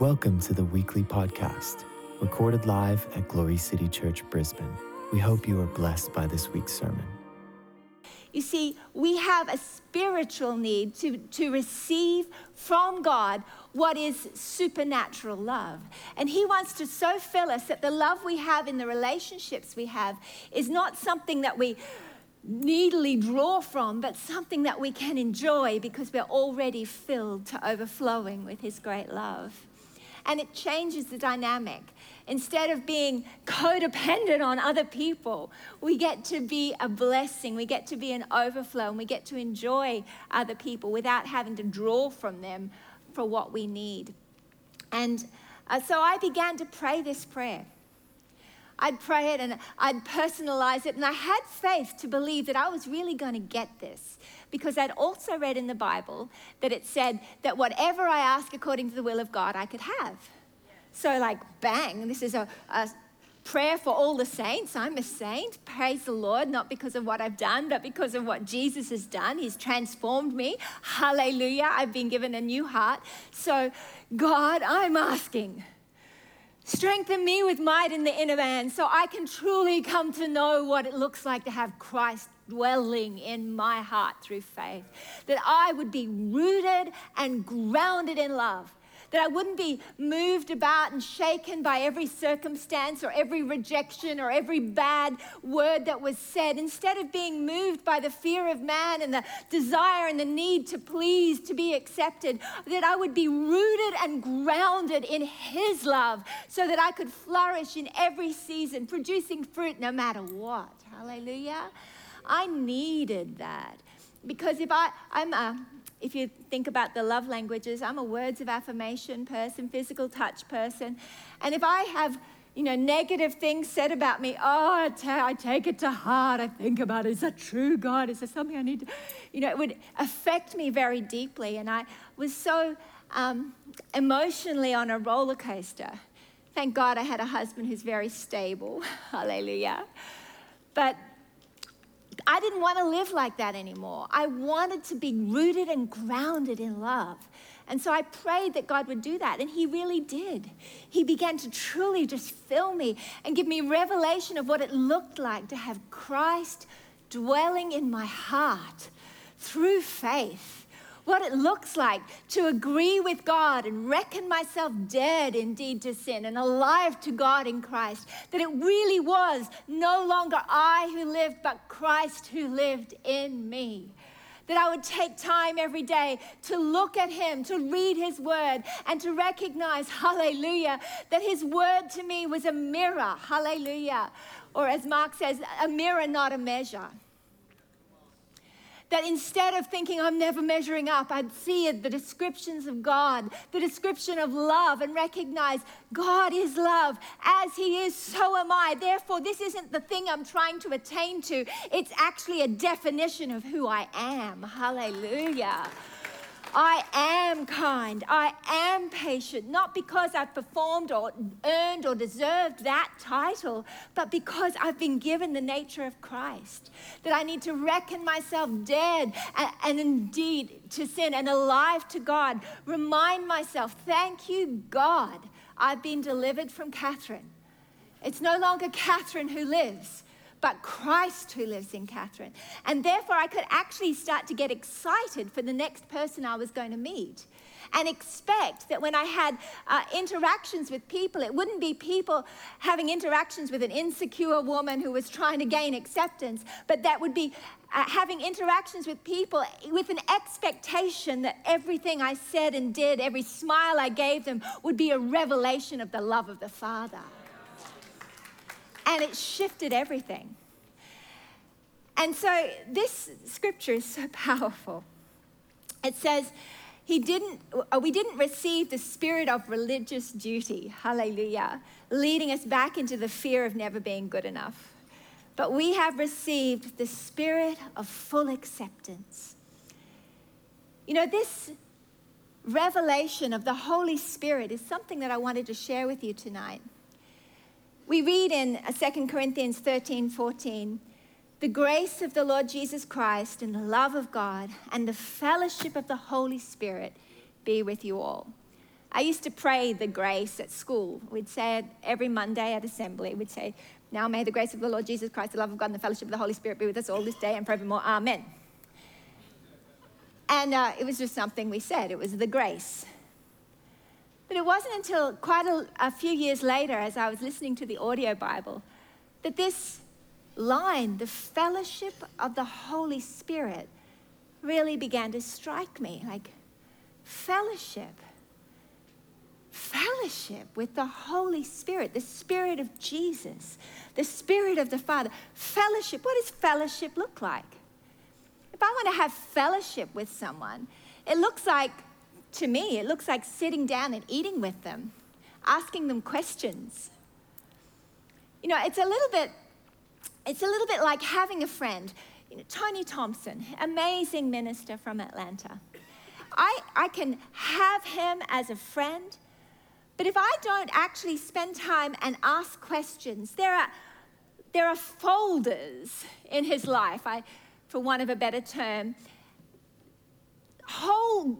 Welcome to the weekly podcast, recorded live at Glory City Church, Brisbane. We hope you are blessed by this week's sermon. You see, we have a spiritual need to receive from God what is supernatural love. And He wants to so fill us that the love we have in the relationships we have is not something that we needily draw from, but something that we can enjoy because we're already filled to overflowing with His great love. And it changes the dynamic. Instead of being codependent on other people, we get to be a blessing, we get to be an overflow, and we get to enjoy other people without having to draw from them for what we need. And so I began to pray this prayer. I'd pray it and I'd personalize it, and I had faith to believe that I was really going to get this, because I'd also read in the Bible that it said that whatever I ask according to the will of God, I could have. So like, bang, this is a prayer for all the saints. I'm a saint, praise the Lord, not because of what I've done, but because of what Jesus has done. He's transformed me. Hallelujah, I've been given a new heart. So God, I'm asking, strengthen me with might in the inner man so I can truly come to know what it looks like to have Christ dwelling in my heart through faith. That I would be rooted and grounded in love. That I wouldn't be moved about and shaken by every circumstance or every rejection or every bad word that was said. Instead of being moved by the fear of man and the desire and the need to please, to be accepted, that I would be rooted and grounded in His love so that I could flourish in every season, producing fruit no matter what. Hallelujah. I needed that, because if if you think about the love languages, I'm a words of affirmation person, physical touch person. And if I have, negative things said about me, I take it to heart. I think about it. Is that true, God? Is there something I need to, it would affect me very deeply. And I was so emotionally on a roller coaster. Thank God I had a husband who's very stable. Hallelujah. But I didn't want to live like that anymore. I wanted to be rooted and grounded in love. And so I prayed that God would do that, and He really did. He began to truly just fill me and give me revelation of what it looked like to have Christ dwelling in my heart through faith. What it looks like to agree with God and reckon myself dead indeed to sin and alive to God in Christ. That it really was no longer I who lived, but Christ who lived in me. That I would take time every day to look at Him, to read His word, and to recognize, hallelujah, that His word to me was a mirror, hallelujah. Or as Mark says, a mirror, not a measure. That instead of thinking I'm never measuring up, I'd see the descriptions of God, the description of love, and recognize God is love. As He is, so am I. Therefore, this isn't the thing I'm trying to attain to. It's actually a definition of who I am. Hallelujah. I am kind. I am patient, not because I've performed or earned or deserved that title, but because I've been given the nature of Christ, that I need to reckon myself dead and indeed to sin and alive to God. Remind myself, thank you, God, I've been delivered from Catherine. It's no longer Catherine who lives, but Christ who lives in Catherine. And therefore, I could actually start to get excited for the next person I was going to meet, and expect that when I had interactions with people, it wouldn't be people having interactions with an insecure woman who was trying to gain acceptance, but that would be having interactions with people with an expectation that everything I said and did, every smile I gave them, would be a revelation of the love of the Father. And it shifted everything. And so this scripture is so powerful. It says, we didn't receive the spirit of religious duty, hallelujah, leading us back into the fear of never being good enough. But we have received the spirit of full acceptance. This revelation of the Holy Spirit is something that I wanted to share with you tonight. We read in 2 Corinthians 13:14, the grace of the Lord Jesus Christ and the love of God and the fellowship of the Holy Spirit be with you all. I used to pray the grace at school. We'd say it every Monday at assembly. We'd say, now may the grace of the Lord Jesus Christ, the love of God, and the fellowship of the Holy Spirit be with us all this day and forevermore. Amen. And it was just something we said. It was the grace. But it wasn't until quite a few years later, as I was listening to the audio Bible, that this line, the fellowship of the Holy Spirit, really began to strike me. Like, fellowship with the Holy Spirit, the Spirit of Jesus, the Spirit of the Father. Fellowship, what does fellowship look like? If I want to have fellowship with someone, it looks like, to me, it looks like sitting down and eating with them, asking them questions. You know, it's a little bit like having a friend. You know, Tony Thompson, amazing minister from Atlanta. I can have him as a friend, but if I don't actually spend time and ask questions, there are folders in his life, for want of a better term, whole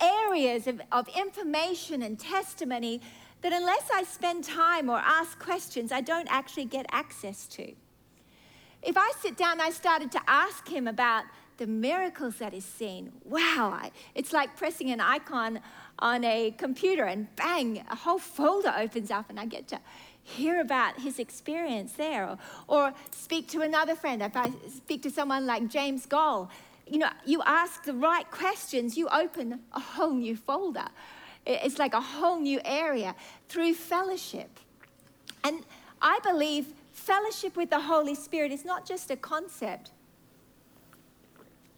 areas of information and testimony that unless I spend time or ask questions, I don't actually get access to. If I sit down, I started to ask him about the miracles that he's seen. Wow, it's like pressing an icon on a computer and bang, a whole folder opens up and I get to hear about his experience there. Or speak to another friend. If I speak to someone like James Goll, you know, you ask the right questions, you open a whole new folder. It's like a whole new area through fellowship. And I believe fellowship with the Holy Spirit is not just a concept,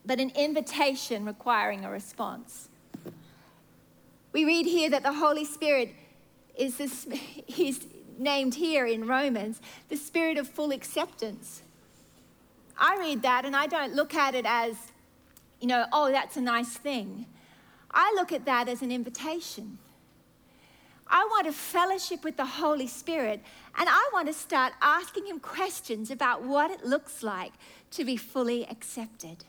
but an invitation requiring a response. We read here that the Holy Spirit is this, he's named here in Romans, the Spirit of full acceptance. I read that and I don't look at it as, you know, oh, that's a nice thing. I look at that as an invitation. I want a fellowship with the Holy Spirit, and I want to start asking him questions about what it looks like to be fully accepted.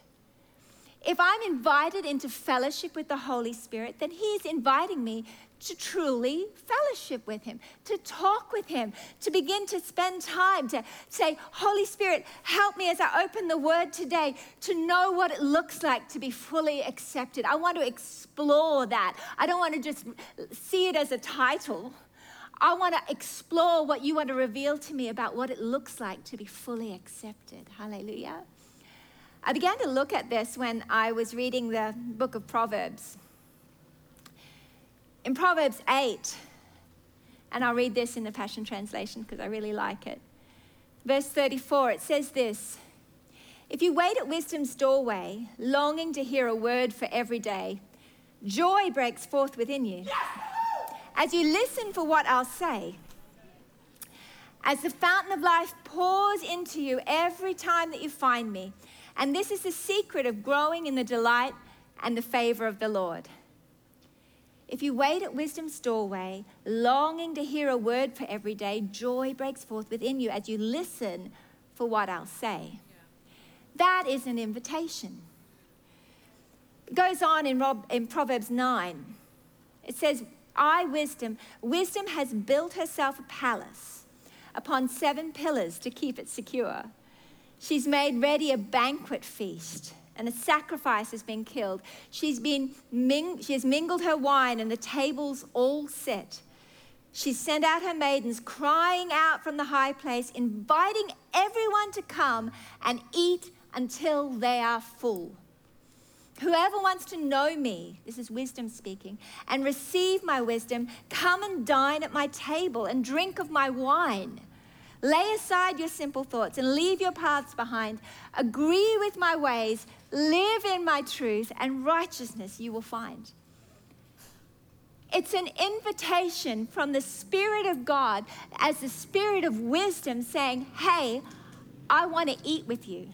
If I'm invited into fellowship with the Holy Spirit, then he is inviting me to truly fellowship with him, to talk with him, to begin to spend time, to say, Holy Spirit, help me as I open the word today to know what it looks like to be fully accepted. I want to explore that. I don't want to just see it as a title. I want to explore what you want to reveal to me about what it looks like to be fully accepted. Hallelujah. I began to look at this when I was reading the book of Proverbs. In Proverbs 8, and I'll read this in the Passion Translation because I really like it. Verse 34, it says this, if you wait at wisdom's doorway, longing to hear a word for every day, joy breaks forth within you. As you listen for what I'll say, as the fountain of life pours into you every time that you find me, and this is the secret of growing in the delight and the favor of the Lord. If you wait at wisdom's doorway, longing to hear a word for every day, joy breaks forth within you as you listen for what I'll say. That is an invitation. It goes on in Proverbs 9. It says, I, wisdom has built herself a palace upon 7 pillars to keep it secure. She's made ready a banquet feast, and a sacrifice has been killed. She has mingled her wine and the tables all set. She sent out her maidens crying out from the high place, inviting everyone to come and eat until they are full. Whoever wants to know me, this is wisdom speaking, and receive my wisdom, come and dine at my table and drink of my wine. Lay aside your simple thoughts and leave your paths behind. Agree with my ways, live in my truth, and righteousness you will find. It's an invitation from the Spirit of God as the Spirit of wisdom saying, hey, I want to eat with you.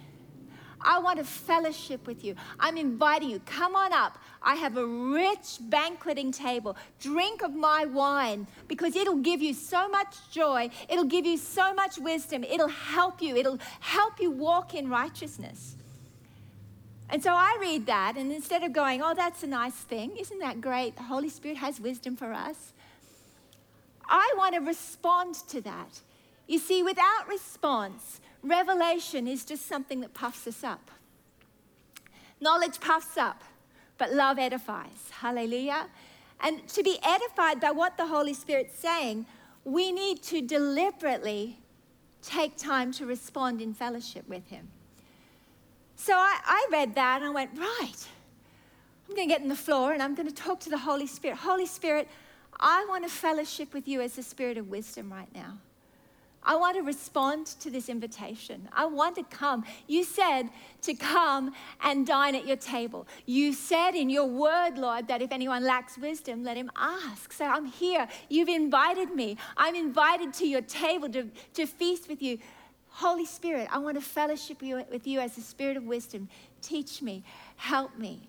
I want to fellowship with you. I'm inviting you. Come on up. I have a rich banqueting table. Drink of my wine because it'll give you so much joy. It'll give you so much wisdom. It'll help you. It'll help you walk in righteousness. And so I read that, and instead of going, oh, that's a nice thing, isn't that great? The Holy Spirit has wisdom for us. I want to respond to that. You see, without response, revelation is just something that puffs us up. Knowledge puffs up, but love edifies. Hallelujah. And to be edified by what the Holy Spirit's saying, we need to deliberately take time to respond in fellowship with him. So I read that and I went, right, I'm going to get on the floor and I'm going to talk to the Holy Spirit. Holy Spirit, I want to fellowship with you as the Spirit of wisdom right now. I want to respond to this invitation. I want to come. You said to come and dine at your table. You said in your word, Lord, that if anyone lacks wisdom, let him ask. So I'm here. You've invited me. I'm invited to your table to feast with you. Holy Spirit, I want to fellowship with you as the Spirit of wisdom. Teach me, help me.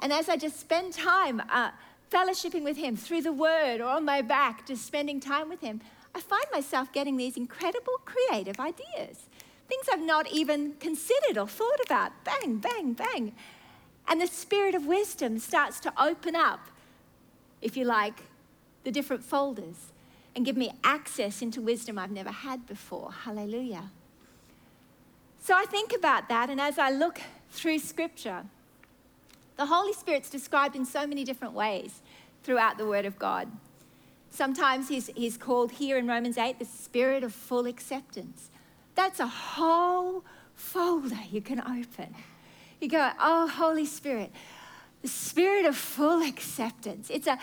And as I just spend time fellowshipping with him through the word or on my back, just spending time with him, I find myself getting these incredible creative ideas, things I've not even considered or thought about. Bang, bang, bang. And the Spirit of wisdom starts to open up, if you like, the different folders and give me access into wisdom I've never had before. Hallelujah. So I think about that, and as I look through Scripture, the Holy Spirit's described in so many different ways throughout the Word of God. Sometimes he's called here in Romans 8, the Spirit of full acceptance. That's a whole folder you can open. You go, oh, Holy Spirit, the Spirit of full acceptance. It's an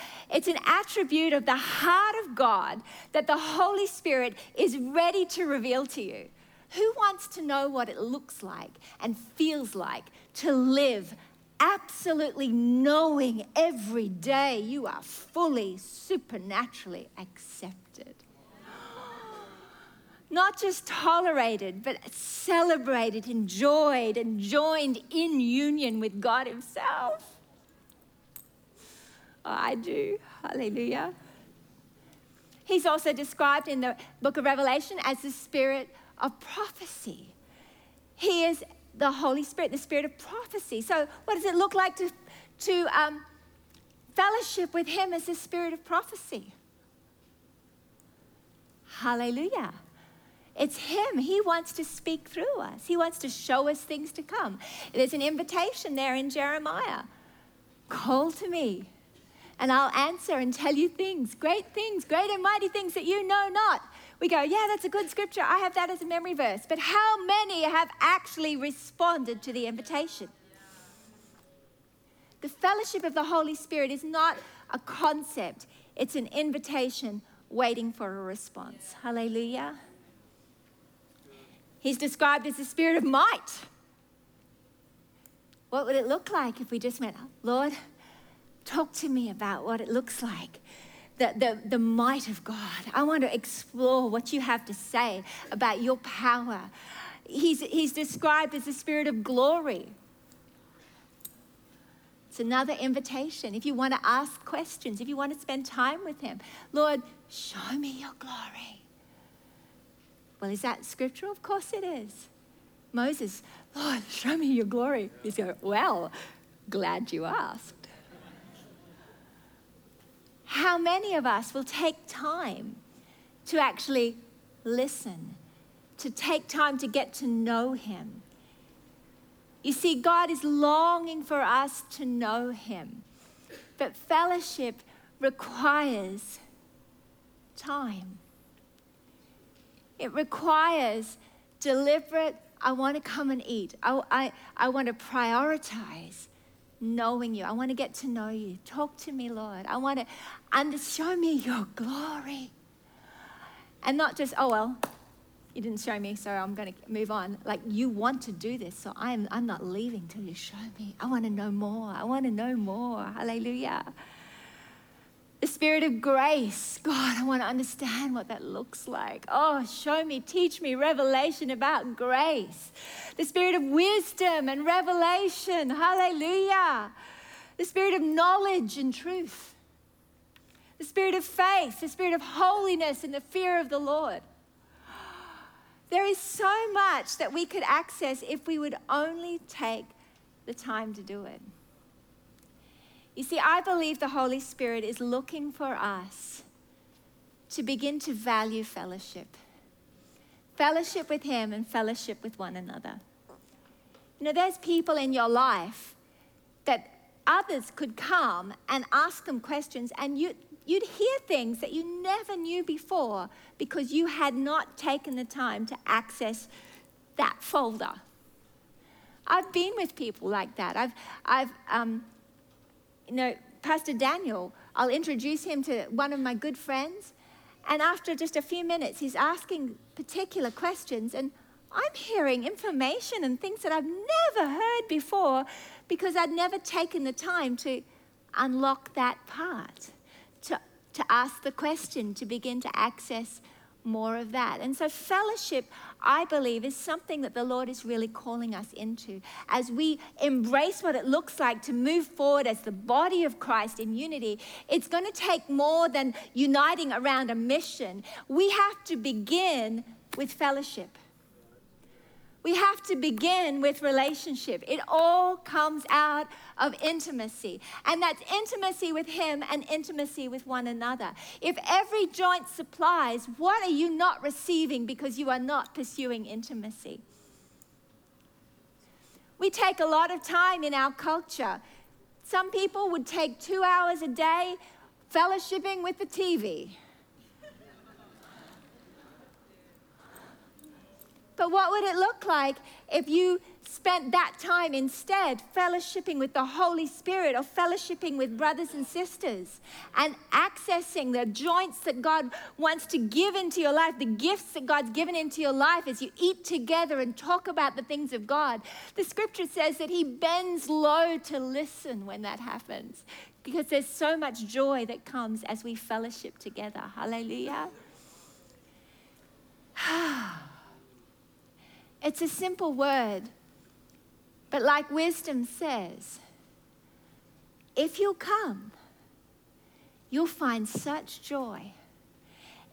attribute of the heart of God that the Holy Spirit is ready to reveal to you. Who wants to know what it looks like and feels like to live absolutely knowing every day you are fully, supernaturally accepted? Not just tolerated, but celebrated, enjoyed, and joined in union with God himself. I do. Hallelujah. He's also described in the book of Revelation as the Spirit of prophecy. He is the Holy Spirit, the Spirit of prophecy. So what does it look like to fellowship with him as the Spirit of prophecy? Hallelujah. It's him. He wants to speak through us. He wants to show us things to come. There's an invitation there in Jeremiah. Call to me, and I'll answer and tell you things, great and mighty things that you know not. We go, yeah, that's a good scripture. I have that as a memory verse. But how many have actually responded to the invitation? The fellowship of the Holy Spirit is not a concept. It's an invitation waiting for a response. Hallelujah. He's described as the Spirit of might. What would it look like if we just went, Lord, talk to me about what it looks like? The might of God. I want to explore what you have to say about your power. He's described as the Spirit of glory. It's another invitation. If you want to ask questions, if you want to spend time with him, Lord, show me your glory. Well, is that scriptural? Of course it is. Moses, Lord, show me your glory. He's going, well, glad you asked. How many of us will take time to actually listen, to take time to get to know him? You see, God is longing for us to know him, but fellowship requires time. It requires deliberate, I want to come and eat. I want to prioritize knowing you. I want to get to know you. Talk to me, Lord. I want to show me your glory. And not just, oh, well, you didn't show me, so I'm going to move on. Like, you want to do this, so I'm not leaving till you show me. I want to know more. I want to know more. Hallelujah. The Spirit of grace. God, I want to understand what that looks like. Oh, show me, teach me revelation about grace. The Spirit of wisdom and revelation. Hallelujah. The Spirit of knowledge and truth. The Spirit of faith. The Spirit of holiness and the fear of the Lord. There is so much that we could access if we would only take the time to do it. You see, I believe the Holy Spirit is looking for us to begin to value fellowship. Fellowship with Him and fellowship with one another. You know, there's people in your life that others could come and ask them questions, and you'd hear things that you never knew before because you had not taken the time to access that folder. I've been with people like that. Pastor Daniel, I'll introduce him to one of my good friends, and after just a few minutes, he's asking particular questions, and I'm hearing information and things that I've never heard before because I'd never taken the time to unlock that part, to ask the question, to begin to access more of that. And so fellowship, I believe, is something that the Lord is really calling us into. As we embrace what it looks like to move forward as the body of Christ in unity, it's going to take more than uniting around a mission. We have to begin with fellowship. We have to begin with relationship. It all comes out of intimacy. And that's intimacy with Him and intimacy with one another. If every joint supplies, what are you not receiving because you are not pursuing intimacy? We take a lot of time in our culture. Some people would take 2 hours a day fellowshipping with the TV. But what would it look like if you spent that time instead fellowshipping with the Holy Spirit or fellowshipping with brothers and sisters and accessing the joints that God wants to give into your life, the gifts that God's given into your life as you eat together and talk about the things of God? The scripture says that He bends low to listen when that happens because there's so much joy that comes as we fellowship together. Hallelujah. It's a simple word, but like wisdom says, if you'll come, you'll find such joy.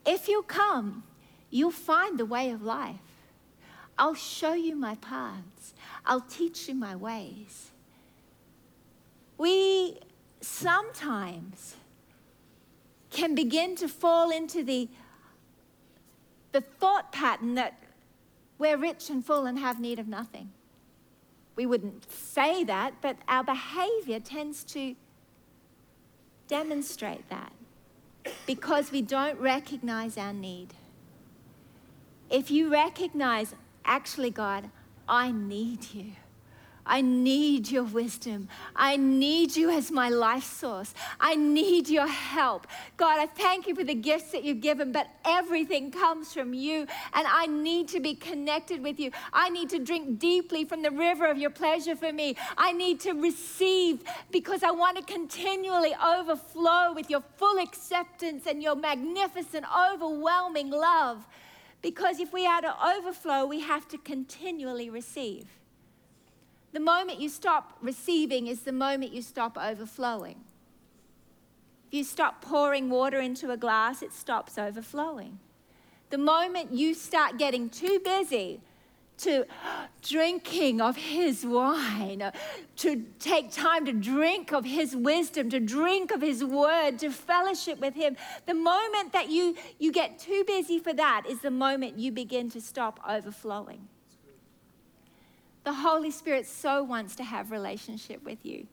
If you'll come, you'll find the way of life. I'll show you my paths. I'll teach you my ways. We sometimes can begin to fall into the thought pattern that we're rich and full and have need of nothing. We wouldn't say that, but our behavior tends to demonstrate that because we don't recognize our need. If you recognize, actually, God, I need you. I need your wisdom. I need you as my life source. I need your help. God, I thank you for the gifts that you've given, but everything comes from you, and I need to be connected with you. I need to drink deeply from the river of your pleasure for me. I need to receive because I want to continually overflow with your full acceptance and your magnificent, overwhelming love. Because if we are to overflow, we have to continually receive. The moment you stop receiving is the moment you stop overflowing. If you stop pouring water into a glass, it stops overflowing. The moment you start getting too busy to drinking of His wine, to take time to drink of His wisdom, to drink of His word, to fellowship with Him, the moment that you get too busy for that is the moment you begin to stop overflowing. The Holy Spirit so wants to have relationship with you.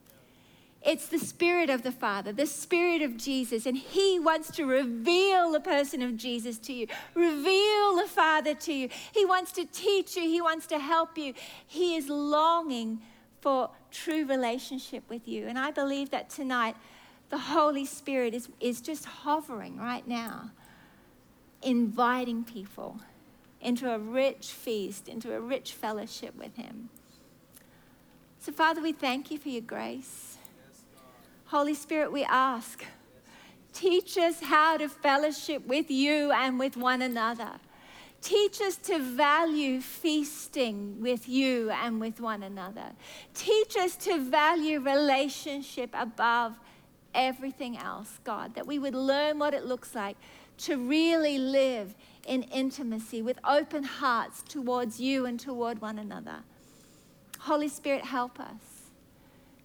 It's the Spirit of the Father, the Spirit of Jesus, and He wants to reveal the person of Jesus to you, reveal the Father to you. He wants to teach you. He wants to help you. He is longing for true relationship with you. And I believe that tonight the Holy Spirit is just hovering right now, inviting people into a rich feast, into a rich fellowship with Him. So, Father, we thank you for your grace. Yes, Holy Spirit, we ask, yes, teach us how to fellowship with you and with one another. Teach us to value feasting with you and with one another. Teach us to value relationship above everything else, God, that we would learn what it looks like to really live in intimacy with open hearts towards you and toward one another. Holy Spirit, help us.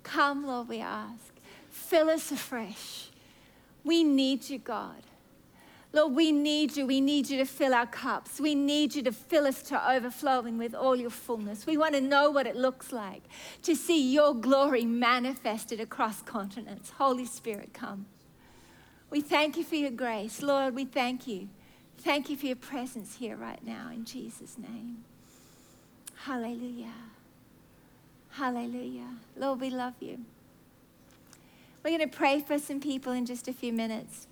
Come, Lord, we ask. Fill us afresh. We need you, God. Lord, we need you. We need you to fill our cups. We need you to fill us to overflowing with all your fullness. We want to know what it looks like to see your glory manifested across continents. Holy Spirit, come. We thank you for your grace. Lord, we thank you. Thank you for your presence here right now in Jesus' name. Hallelujah. Hallelujah. Lord, we love you. We're going to pray for some people in just a few minutes.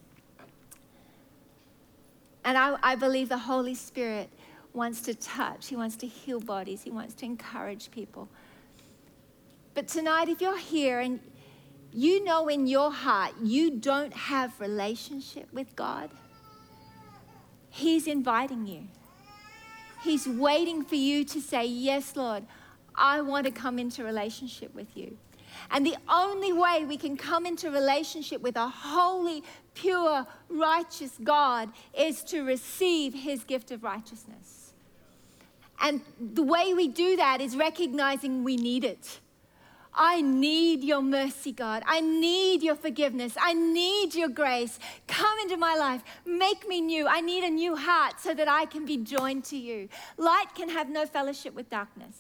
And I believe the Holy Spirit wants to touch. He wants to heal bodies. He wants to encourage people. But tonight, if you're here and you know in your heart you don't have relationship with God, He's inviting you. He's waiting for you to say, yes, Lord, I want to come into relationship with you. And the only way we can come into relationship with a holy, pure, righteous God is to receive His gift of righteousness. And the way we do that is recognizing we need it. I need your mercy, God. I need your forgiveness. I need your grace. Come into my life. Make me new. I need a new heart so that I can be joined to you. Light can have no fellowship with darkness.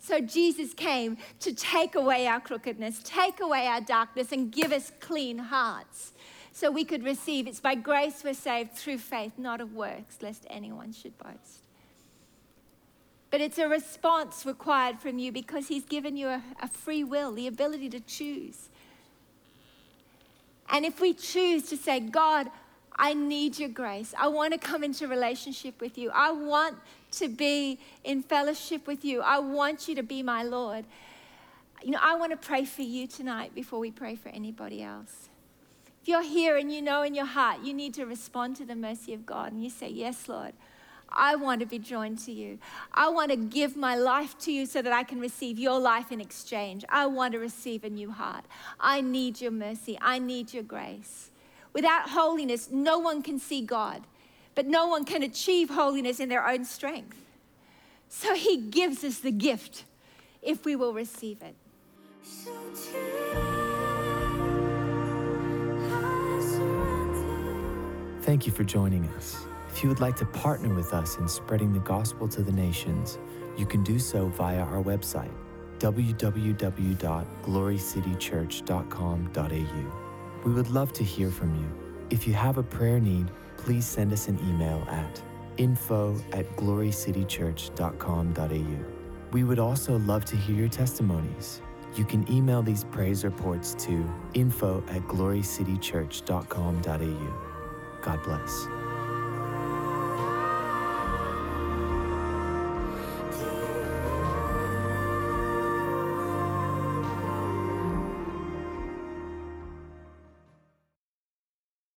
So Jesus came to take away our crookedness, take away our darkness, and give us clean hearts so we could receive. It's by grace we're saved through faith, not of works, lest anyone should boast. But it's a response required from you because He's given you a free will, the ability to choose. And if we choose to say, God, I need your grace. I want to come into relationship with you. I want to be in fellowship with you. I want you to be my Lord. You know, I want to pray for you tonight before we pray for anybody else. If you're here and you know in your heart you need to respond to the mercy of God and you say, yes, Lord, I want to be joined to you. I want to give my life to you so that I can receive your life in exchange. I want to receive a new heart. I need your mercy. I need your grace. Without holiness, no one can see God, but no one can achieve holiness in their own strength. So He gives us the gift if we will receive it. Thank you for joining us. If you would like to partner with us in spreading the gospel to the nations, you can do so via our website, www.glorycitychurch.com.au. We would love to hear from you. If you have a prayer need, please send us an email at info@glorycitychurch.com.au. We would also love to hear your testimonies. You can email these praise reports to info@glorycitychurch.com.au. God bless.